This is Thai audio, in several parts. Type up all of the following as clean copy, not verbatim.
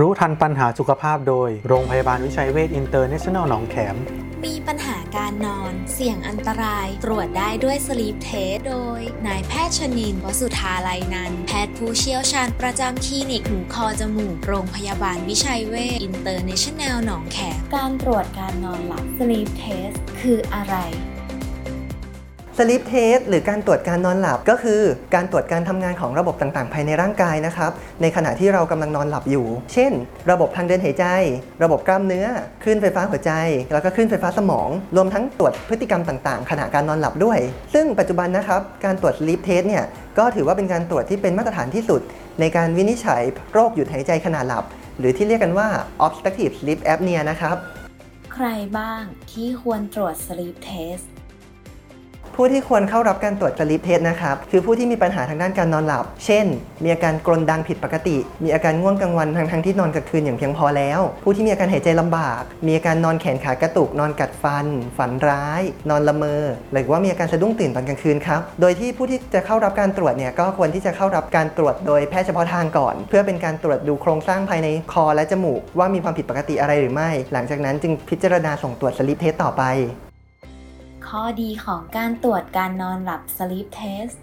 รู้ทันปัญหาสุขภาพโดยโรงพยาบาลวิชัยเวชอินเตอร์เนชั่นแนลหนองแขมมีปัญหาการนอนเสี่ยงอันตรายตรวจได้ด้วย Sleep Test โดยนายแพทย์ชนินทร์ วสุธาลัยนันท์แพทย์ผู้เชี่ยวชาญประจำคลินิกหูคอจมูกโรงพยาบาลวิชัยเวชอินเตอร์เนชั่นแนลหนองแขมการตรวจการนอนหลับ Sleep Test คืออะไร Sleep Test หรือการตรวจการนอนหลับก็คือการตรวจการทำงานของระบบต่างๆภายในร่างกายนะครับในขณะที่เรากำลังนอนหลับอยู่เช่นระบบทางเดินหายใจระบบกล้ามเนื้อคลื่นไฟฟ้าหัวใจแล้วก็คลื่นไฟฟ้าสมองรวมทั้งตรวจพฤติกรรมต่างๆขณะการนอนหลับด้วยซึ่งปัจจุบันนะครับการตรวจ Sleep Test เนี่ยก็ถือว่าเป็นการตรวจที่เป็นมาตรฐานที่สุดในการวินิจฉัยโรคหยุดหายใจขณะหลับหรือที่เรียกกันว่า obstructive sleep apnea นะครับใครบ้างที่ควรตรวจ Sleep Testผู้ที่ควรเข้ารับการตรวจ Sleep Test นะครับคือผู้ที่มีปัญหาทางด้านการนอนหลับเช่นมีอาการกรนดังผิดปกติมีอาการง่วงกลางวันทั้งที่นอนกลางคืนอย่างเพียงพอแล้วผู้ที่มีอาการหายใจลำบากมีอาการนอนแขนขากระตุกนอนกัดฟันฝันร้ายนอนละเมอหรือว่ามีอาการสะดุ้งตื่นตอนกลางคืนครับโดยที่ผู้ที่จะเข้ารับการตรวจเนี่ยก็ควรที่จะเข้ารับการตรวจโดยแพทย์เฉพาะทางก่อนเพื่อเป็นการตรวจดูโครงสร้างภายในคอและจมูกว่ามีความผิดปกติอะไรหรือไม่หลังจากนั้นจึงพิจารณาส่งตรวจ Sleep Test ต่อไปข้อดีของการตรวจการนอนหลับ Sleep Test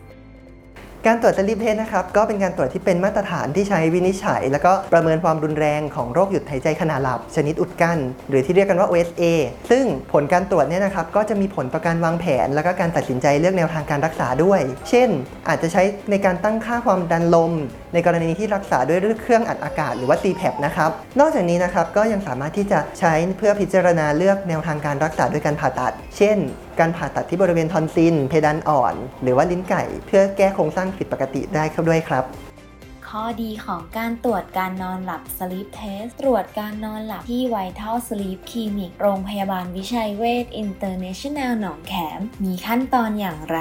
การตรวจ Sleep Test นะครับก็เป็นการตรวจที่เป็นมาตรฐานที่ใช้วินิจฉัยแล้วก็ประเมินความรุนแรงของโรคหยุดหายใจขณะหลับชนิดอุดกั้นหรือที่เรียกกันว่า OSA ซึ่งผลการตรวจเนี่ยนะครับก็จะมีผลต่อการวางแผนแล้วก็การตัดสินใจเลือกแนวทางการรักษาด้วยเช่นอาจจะใช้ในการตั้งค่าความดันลมในกรณีที่รักษาด้วยเครื่องอัดอากาศหรือว่า CPAP นะครับนอกจากนี้นะครับก็ยังสามารถที่จะใช้เพื่อพิจารณาเลือกแนวทางการรักษาด้วยการผ่าตัดเช่นการผ่าตัดที่บริเวณทอนซิลเพดานอ่อนหรือว่าลิ้นไก่เพื่อแก้โครงสร้างผิดปกติได้ครับด้วยครับข้อดีของการตรวจการนอนหลับ Sleep Test ตรวจการนอนหลับที่ Vital Sleep Clinic โรงพยาบาลวิชัยเวช International หนองแขมมีขั้นตอนอย่างไร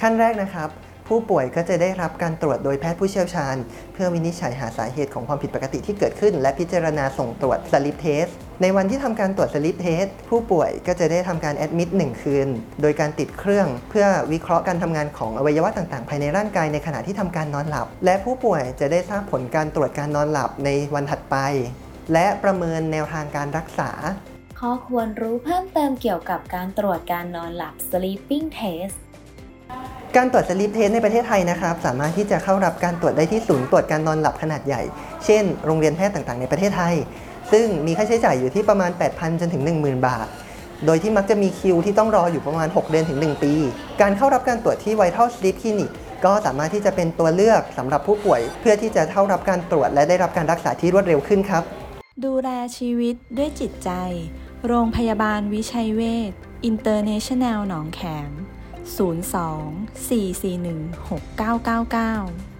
ขั้นแรกนะครับผู้ป่วยก็จะได้รับการตรวจโดยแพทย์ผู้เชี่ยวชาญเพื่อวินิจฉัยหาสาเหตุของความผิดปกติที่เกิดขึ้นและพิจารณาส่งตรวจ Sleep Test ในวันที่ทำการตรวจ Sleep Test ผู้ป่วยก็จะได้ทำการแอดมิด1คืนโดยการติดเครื่องเพื่อวิเคราะห์การทำงานของอวัยวะต่างๆภายในร่างกายในขณะที่ทำการนอนหลับและผู้ป่วยจะได้ทราบผลการตรวจการนอนหลับในวันถัดไปและประเมินแนวทางการรักษาข้อควรรู้เพิ่มเติมเกี่ยวกับการตรวจการนอนหลับ Sleeping Testการตรวจ Sleep Test ในประเทศไทยนะครับสามารถที่จะเข้ารับการตรวจได้ที่ศูนย์ตรวจการนอนหลับขนาดใหญ่เช่นโรงเรียนแพทย์ต่างๆในประเทศไทยซึ่งมีค่าใช้จ่ายอยู่ที่ประมาณ 8,000 จนถึง 10,000 บาทโดยที่มักจะมีคิวที่ต้องรออยู่ประมาณ6เดือนถึง1ปีการเข้ารับการตรวจที่ Vital Sleep Clinic ก็สามารถที่จะเป็นตัวเลือกสำหรับผู้ป่วยเพื่อที่จะเข้ารับการตรวจและได้รับการรักษาที่รวดเร็วขึ้นครับดูแลชีวิตด้วยจิตใจโรงพยาบาลวิชัยเวช International หนองแขม 02-441-6999